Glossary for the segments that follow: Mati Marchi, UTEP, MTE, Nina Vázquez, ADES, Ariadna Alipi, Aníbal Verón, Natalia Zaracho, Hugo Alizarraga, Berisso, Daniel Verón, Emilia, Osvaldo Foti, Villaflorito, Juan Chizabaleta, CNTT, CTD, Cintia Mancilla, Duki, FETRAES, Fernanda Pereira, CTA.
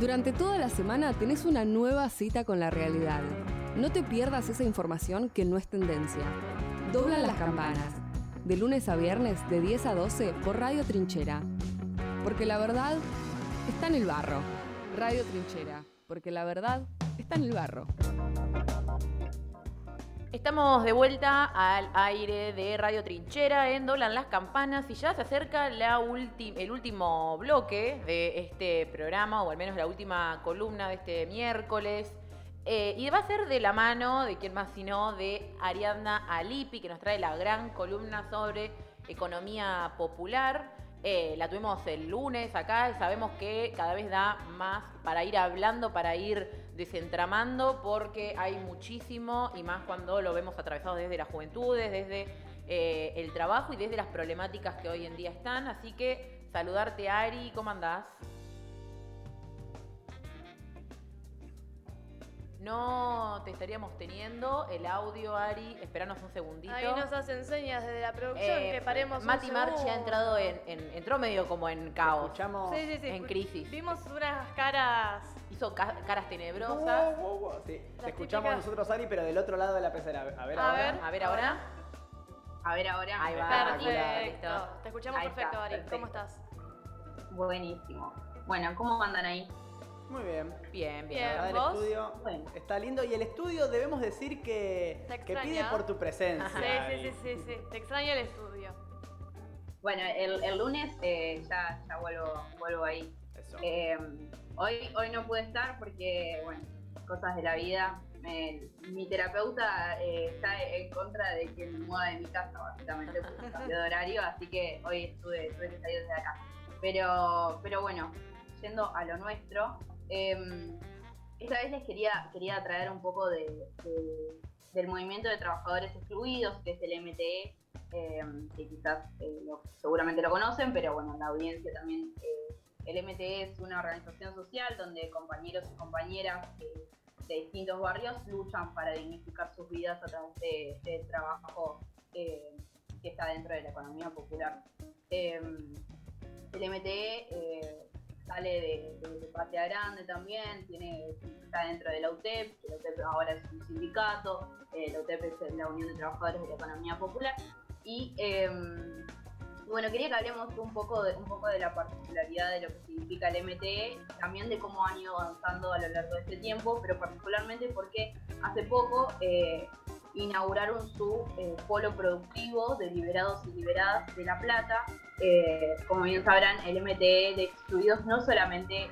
Durante toda la semana tenés una nueva cita con la realidad. No te pierdas esa información que no es tendencia. Doblan las campanas. De lunes a viernes, de 10 a 12, por Radio Trinchera. Porque la verdad está en el barro. Radio Trinchera. Porque la verdad está en el barro. Estamos de vuelta al aire de Radio Trinchera en Doblan las Campanas y ya se acerca el último bloque de este programa, o al menos la última columna de este miércoles. Y va a ser de la mano, de quién más sino, de Ariadna Alipi, que nos trae la gran columna sobre economía popular. La tuvimos el lunes acá y sabemos que cada vez da más para ir hablando, para ir desentramando, porque hay muchísimo, y más cuando lo vemos atravesado desde las juventudes, desde el trabajo y desde las problemáticas que hoy en día están. Así que saludarte, Ari, ¿cómo andás? No te estaríamos teniendo el audio, Ari. Esperanos un segundito. Ahí nos hacen señas desde la producción que paremos. Mati Marchi ha entrado entró medio como en caos. Escuchamos. Sí. En crisis. Vimos unas caras. Hizo caras tenebrosas. Wow. Sí. Te escuchamos nosotros, Ari, pero del otro lado de la pecera. A ver ahora. Ahí va. Perfecto. Te escuchamos perfecto, Ari. Perfecto. ¿Cómo estás? Buenísimo. Bueno, ¿cómo andan ahí? Muy bien. Bien. La verdad, el estudio está lindo. Y el estudio, debemos decir que pide por tu presencia. Sí. Te extraña el estudio. Bueno, el lunes ya vuelvo ahí. Eso. Hoy no pude estar porque, bueno, cosas de la vida. Mi terapeuta está en contra de que me mueva de mi casa, básicamente, por el cambio de horario. Así que hoy tuve que salir desde acá. Pero bueno, yendo a lo nuestro. Esta vez les quería traer un poco del movimiento de trabajadores excluidos, que es el MTE, que quizás seguramente lo conocen, pero bueno, la audiencia también. El MTE es una organización social donde compañeros y compañeras de distintos barrios luchan para dignificar sus vidas a través de este trabajo que está dentro de la economía popular. El MTE sale de Patria Grande también, está dentro de la UTEP, que la UTEP ahora es un sindicato, la UTEP es la Unión de Trabajadores de la Economía Popular, y bueno, quería que hablemos un poco de la particularidad de lo que significa el MTE, también de cómo han ido avanzando a lo largo de este tiempo, pero particularmente porque hace poco inauguraron su polo productivo de liberados y liberadas de La Plata. Como bien sabrán, el MTE de excluidos no solamente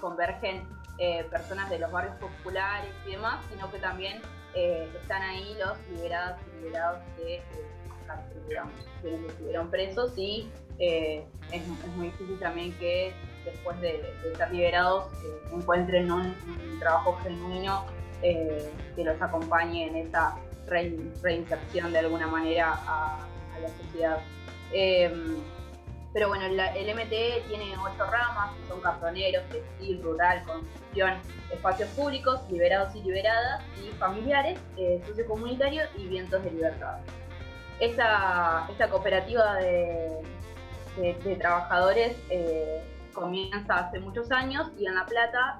convergen personas de los barrios populares y demás, sino que también están ahí los liberados y liberados de cárcel, digamos, que estuvieron presos, y es muy difícil también que después de estar liberados encuentren un trabajo genuino que los acompañe en esa reinserción de alguna manera a la sociedad. Pero bueno, el MTE tiene 8 ramas, que son cartoneros, textil, rural, construcción, espacios públicos, liberados y liberadas, y familiares, sociocomunitario y vientos de libertad. Esta cooperativa de trabajadores comienza hace muchos años, y en La Plata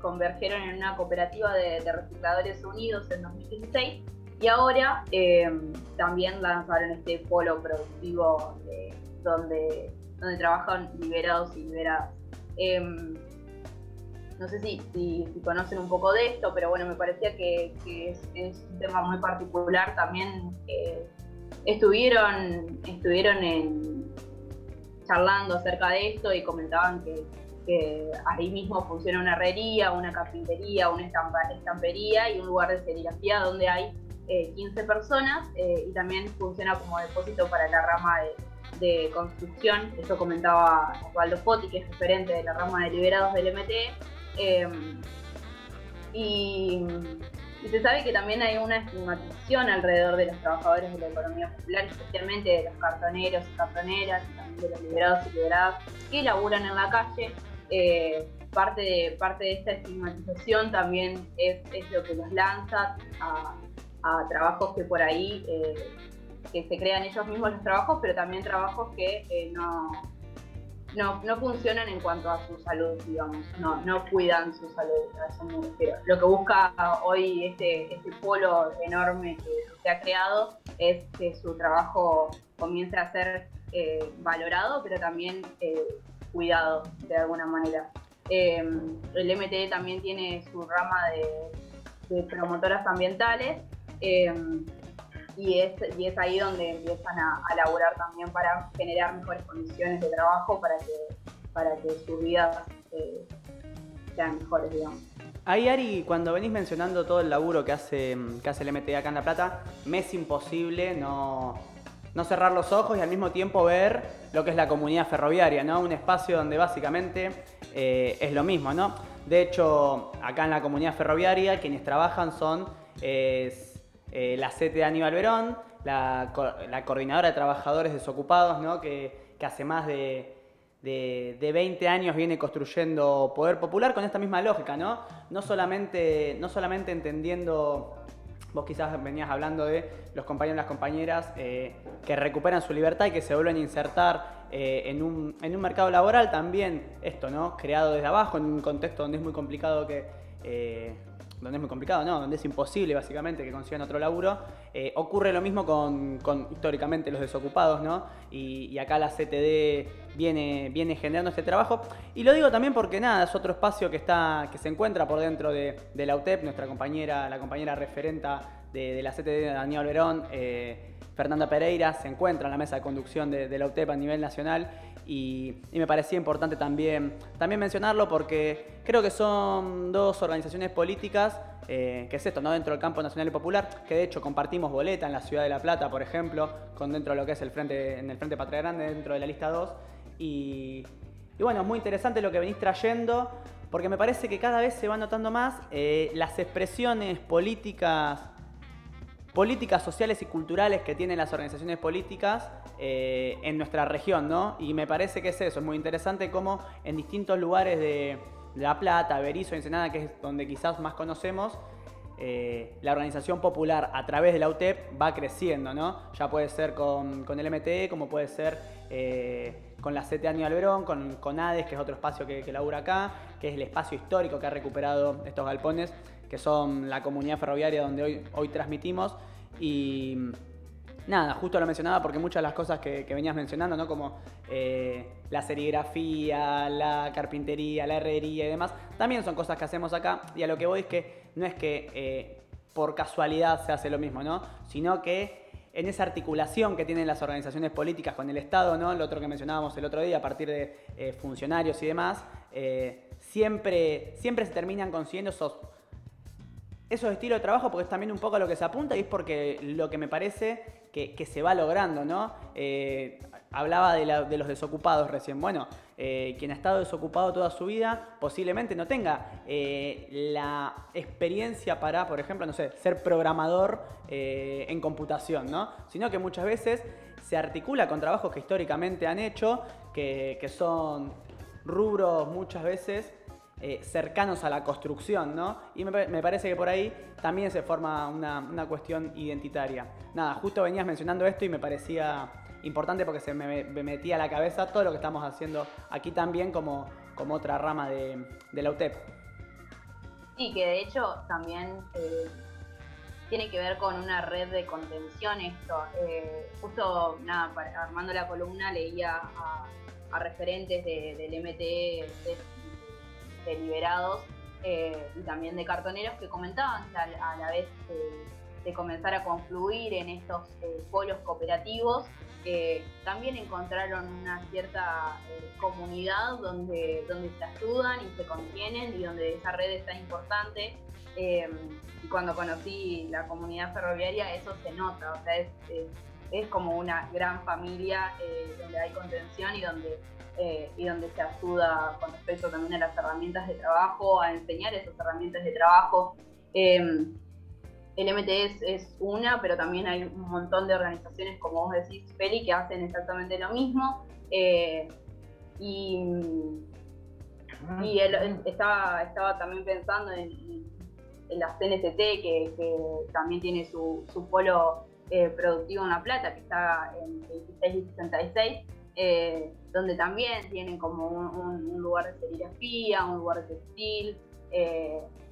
convergieron en una cooperativa de recicladores unidos en 2016, y ahora también lanzaron este polo productivo donde trabajan liberados y liberadas. No sé si conocen un poco de esto, pero bueno, me parecía que es un tema muy particular. También estuvieron charlando acerca de esto y comentaban que ahí mismo funciona una herrería, una carpintería, una estampería y un lugar de serigrafía donde hay 15 personas, y también funciona como depósito para la rama de construcción. Esto comentaba Osvaldo Foti, que es referente de la rama de liberados del MTE. Y se sabe que también hay una estigmatización alrededor de los trabajadores de la economía popular, especialmente de los cartoneros y cartoneras, y también de los liberados y liberadas que laburan en la calle. Parte de esta estigmatización también es lo que los lanza a trabajos que por ahí que se crean ellos mismos los trabajos, pero también trabajos que no no funcionan en cuanto a su salud, digamos, no cuidan su salud, a eso me refiero. Lo que busca hoy este polo enorme que se ha creado es que su trabajo comience a ser valorado, pero también cuidado de alguna manera. El MTE también tiene su rama de promotoras ambientales, y es ahí donde empiezan a laburar también para generar mejores condiciones de trabajo para que sus vidas sean mejores, digamos. Ahí, Ari, cuando venís mencionando todo el laburo que hace el MTE acá en La Plata, me es imposible no cerrar los ojos y al mismo tiempo ver lo que es la comunidad ferroviaria, ¿no? Un espacio donde básicamente es lo mismo, ¿no? De hecho, acá en la comunidad ferroviaria quienes trabajan son la CTD de Aníbal Verón, la coordinadora de trabajadores desocupados, ¿no? que hace más de 20 años viene construyendo poder popular con esta misma lógica, ¿no? No solamente entendiendo, vos quizás venías hablando de los compañeros y las compañeras que recuperan su libertad y que se vuelven a insertar en un mercado laboral, también esto, ¿no? Creado desde abajo, en un contexto donde es muy complicado donde es imposible básicamente que consigan otro laburo. Ocurre lo mismo con históricamente los desocupados, ¿no? Y acá la CTD viene generando este trabajo. Y lo digo también porque nada, es otro espacio que se encuentra por dentro de la UTEP, nuestra compañera, la compañera referenta de la CTD, Daniel Verón, Fernanda Pereira, se encuentra en la mesa de conducción de la UTEP a nivel nacional. Y me parecía importante también mencionarlo porque creo que son dos organizaciones políticas, que es esto, ¿no? Dentro del campo nacional y popular, que de hecho compartimos boleta en la ciudad de La Plata, por ejemplo, con dentro de lo que es el Frente Patria Grande, dentro de la lista 2. Y bueno, es muy interesante lo que venís trayendo porque me parece que cada vez se van notando más las expresiones políticas sociales y culturales que tienen las organizaciones políticas en nuestra región, ¿no? Y me parece que es eso, es muy interesante cómo en distintos lugares de La Plata, Berisso, Ensenada, que es donde quizás más conocemos, la organización popular a través de la UTEP va creciendo, ¿no? Ya puede ser con el MTE, como puede ser con la CTA Aníbal Verón, con ADES, que es otro espacio que labura acá, que es el espacio histórico que ha recuperado estos galpones, que son la comunidad ferroviaria donde hoy transmitimos. Y nada, justo lo mencionaba porque muchas de las cosas que venías mencionando, ¿no? Como la serigrafía, la carpintería, la herrería y demás, también son cosas que hacemos acá. Y a lo que voy es que no es que por casualidad se hace lo mismo, ¿no? Sino que en esa articulación que tienen las organizaciones políticas con el Estado, ¿no? Lo otro que mencionábamos el otro día, a partir de funcionarios y demás, siempre se terminan consiguiendo esos estilos de trabajo, porque es también un poco a lo que se apunta y es porque lo que me parece que se va logrando, ¿no? Hablaba de los desocupados recién. Bueno, quien ha estado desocupado toda su vida posiblemente no tenga la experiencia para, por ejemplo, no sé, ser programador en computación, ¿no? Sino que muchas veces se articula con trabajos que históricamente han hecho, que son rubros muchas veces cercanos a la construcción, ¿no? Y me parece que por ahí también se forma una cuestión identitaria. Nada, justo venías mencionando esto y me parecía importante porque se me metía a la cabeza todo lo que estamos haciendo aquí también como otra rama de la UTEP. Sí, que de hecho también tiene que ver con una red de contención esto. Justo, nada, armando la columna leía a referentes del MTE, de liberados y también de cartoneros que comentaban que a la vez de comenzar a confluir en estos polos cooperativos también encontraron una cierta comunidad donde se ayudan y se contienen y donde esa red es tan importante. Y cuando conocí la comunidad ferroviaria eso se nota, o sea, es como una gran familia donde hay contención y donde se ayuda con respecto también a las herramientas de trabajo, a enseñar esas herramientas de trabajo. El MTE es una, pero también hay un montón de organizaciones, como vos decís, Feli, que hacen exactamente lo mismo. Y él estaba también pensando en la CNTT, que también tiene su polo productivo en La Plata, que está en 26 y 66, donde también tienen como un lugar de serigrafía, un lugar de textil,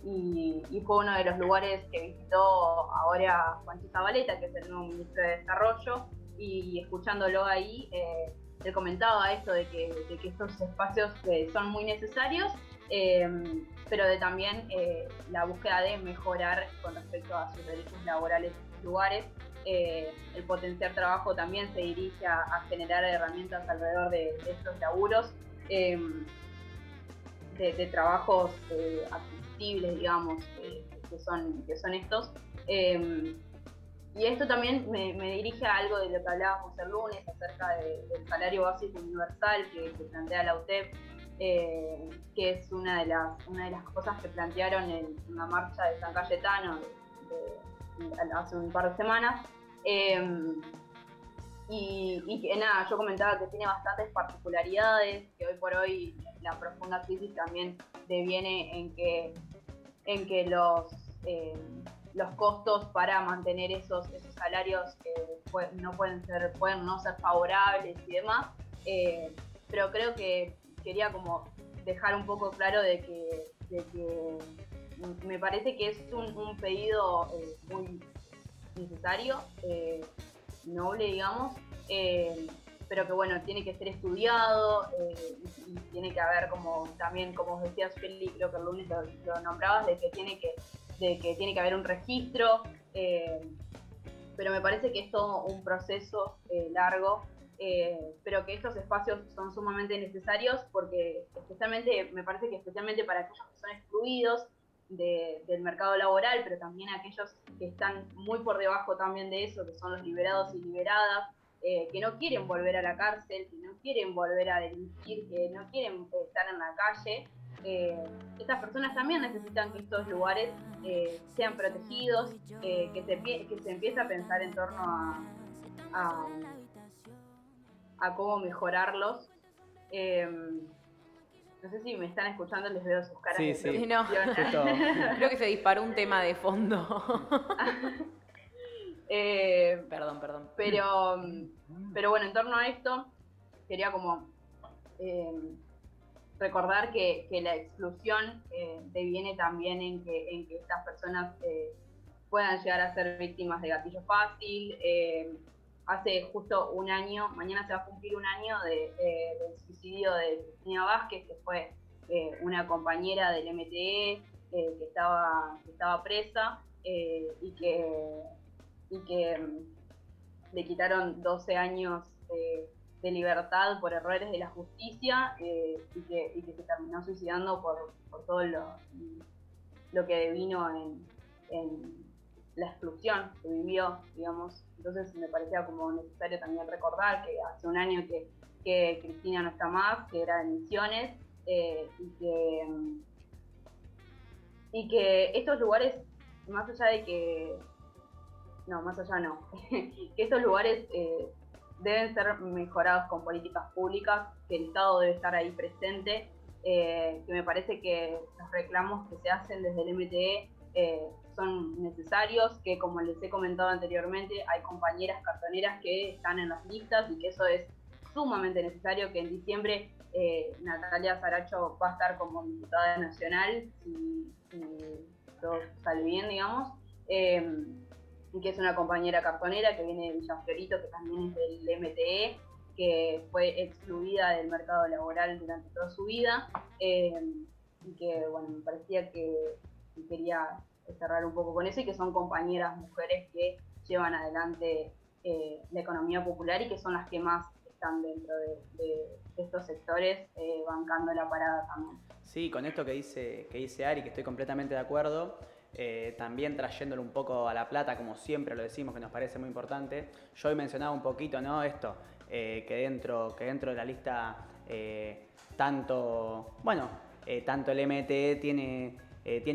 y fue uno de los lugares que visitó ahora Juan Chizabaleta, que es el nuevo ministro de Desarrollo, y escuchándolo ahí, él comentaba esto de que estos espacios son muy necesarios, pero de también la búsqueda de mejorar con respecto a sus derechos laborales en sus lugares. El potenciar trabajo también se dirige a generar herramientas alrededor de estos laburos, de trabajos accesibles, digamos, que son estos. Y esto también me dirige a algo de lo que hablábamos el lunes acerca del salario básico universal que plantea la UTEP, que es una de las cosas que plantearon en la marcha de San Cayetano hace un par de semanas. Y que nada, yo comentaba que tiene bastantes particularidades, que hoy por hoy la profunda crisis también deviene en que los costos para mantener esos salarios pueden no ser favorables y demás, pero creo que quería como dejar un poco claro de que me parece que es un pedido muy necesario, noble, digamos, pero que bueno, tiene que ser estudiado, y tiene que haber, como también, como os decías, Feli, creo que el lunes lo nombrabas, de que tiene que haber un registro, pero me parece que es todo un proceso largo, pero que estos espacios son sumamente necesarios porque especialmente para aquellos que son excluidos del mercado laboral, pero también aquellos que están muy por debajo también de eso, que son los liberados y liberadas, que no quieren volver a la cárcel, que no quieren volver a delinquir, que no quieren estar en la calle. Estas personas también necesitan que estos lugares sean protegidos, que se empiece a pensar en torno a cómo mejorarlos. No sé si me están escuchando, les veo sus caras. Sí, no. Creo que se disparó un tema de fondo. Perdón. Pero bueno, en torno a esto, quería como recordar que la exclusión deviene también en que estas personas puedan llegar a ser víctimas de gatillo fácil. Hace justo un año, mañana se va a cumplir un año del suicidio de Nina Vázquez, que fue una compañera del MTE que estaba presa, y que le quitaron 12 años de libertad por errores de la justicia, y que se terminó suicidando por todo lo que devino en la exclusión que vivió, digamos. Entonces me parecía como necesario también recordar que hace un año que Cristina no está más, que era en Misiones, y que estos lugares, que estos lugares deben ser mejorados con políticas públicas, que el Estado debe estar ahí presente, que me parece que los reclamos que se hacen desde el MTE son necesarios, que como les he comentado anteriormente, hay compañeras cartoneras que están en las listas y que eso es sumamente necesario, que en diciembre Natalia Zaracho va a estar como diputada nacional, si todo sale bien, digamos, y que es una compañera cartonera que viene de Villaflorito, que también es del MTE, que fue excluida del mercado laboral durante toda su vida, y que bueno, me parecía que quería cerrar un poco con eso, y que son compañeras mujeres que llevan adelante la economía popular y que son las que más están dentro de estos sectores bancando la parada también. Sí, con esto que dice Ari, que estoy completamente de acuerdo, también trayéndolo un poco a La Plata, como siempre lo decimos, que nos parece muy importante. Yo hoy mencionaba un poquito, ¿no?, esto, que dentro de la lista tanto el MTE tiene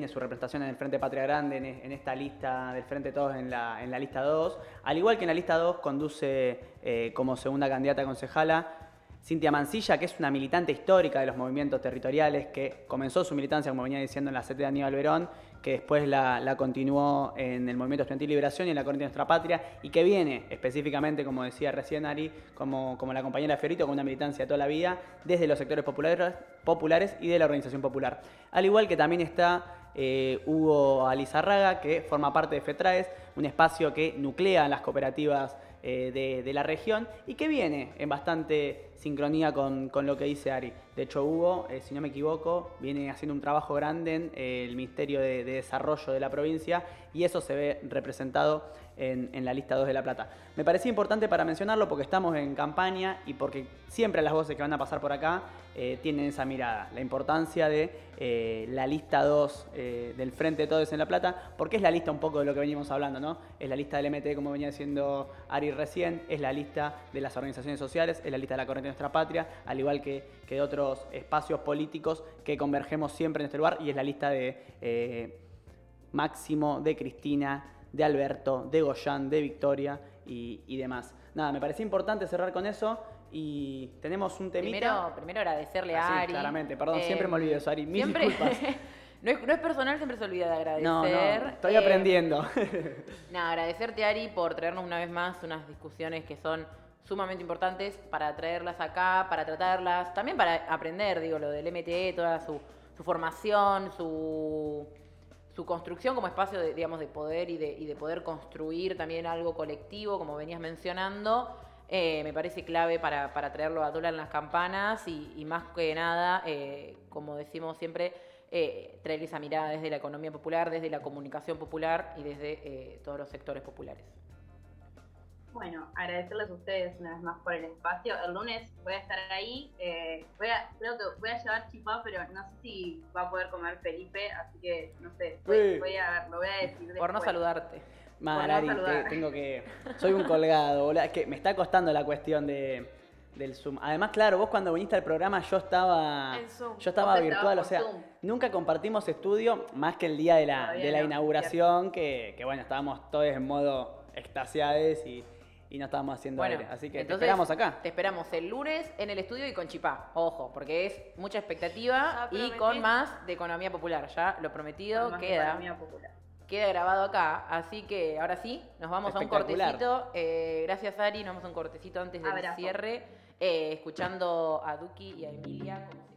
su representación en el Frente Patria Grande, en esta lista del Frente Todos, en la lista 2. Al igual que en la lista 2 conduce como segunda candidata a concejala Cintia Mancilla, que es una militante histórica de los movimientos territoriales, que comenzó su militancia, como venía diciendo, en la CTD de Aníbal Verón, que después la continuó en el Movimiento Estudiantil Liberación y en la Corriente de Nuestra Patria, y que viene específicamente, como decía recién Ari, como la compañera Fiorito, con una militancia de toda la vida, desde los sectores populares y de la organización popular. Al igual que también está Hugo Alizarraga, que forma parte de FETRAES, un espacio que nuclea las cooperativas de la región y que viene en bastante sincronía con lo que dice Ari. De hecho, Hugo, si no me equivoco, viene haciendo un trabajo grande en el Ministerio de Desarrollo de la provincia, y eso se ve representado en la lista 2 de La Plata. Me parecía importante para mencionarlo porque estamos en campaña y porque siempre las voces que van a pasar por acá tienen esa mirada, la importancia de la lista 2 del Frente de Todos en La Plata, porque es la lista un poco de lo que venimos hablando, ¿no? Es la lista del MTE, como venía diciendo Ari recién, es la lista de las organizaciones sociales, es la lista de la Corriente de Nuestra Patria, al igual que de otros espacios políticos que convergemos siempre en este lugar, y es la lista de Máximo, de Cristina, de Alberto, de Goyán, de Victoria y demás. Nada, me parecía importante cerrar con eso, y tenemos un temita. Primero agradecerle a Ari. Claramente, perdón, siempre me olvido eso, Ari, mil disculpas. No es personal, siempre se olvida de agradecer. No, estoy aprendiendo. Nada, agradecerte, Ari, por traernos una vez más unas discusiones que son sumamente importantes para traerlas acá, para tratarlas, también para aprender, lo del MTE, toda su formación, su construcción como espacio de poder y de poder construir también algo colectivo, como venías mencionando, me parece clave para traerlo a dólar en las campanas y más que nada, como decimos siempre, traer esa mirada desde la economía popular, desde la comunicación popular y desde todos los sectores populares. Bueno, agradecerles a ustedes una vez más por el espacio. El lunes voy a estar ahí, creo que voy a llevar chipá, pero no sé si va a poder comer Felipe, así que no sé, lo voy a decir después. Por no saludarte. Ari, soy un colgado, boludo. Es que me está costando la cuestión del Zoom. Además, claro, vos cuando viniste al programa yo estaba virtual, o sea, nunca compartimos estudio, más que el día de la inauguración, que bueno, estábamos todos en modo extasiades y no estábamos haciendo aire. Así que entonces, te esperamos acá. Te esperamos el lunes en el estudio y con chipá. Ojo, porque es mucha expectativa y con más de economía popular. Ya lo prometido queda grabado acá. Así que ahora sí, nos vamos a un cortecito. Gracias, Ari. Nos vamos a un cortecito antes del cierre. Escuchando a Duki y a Emilia.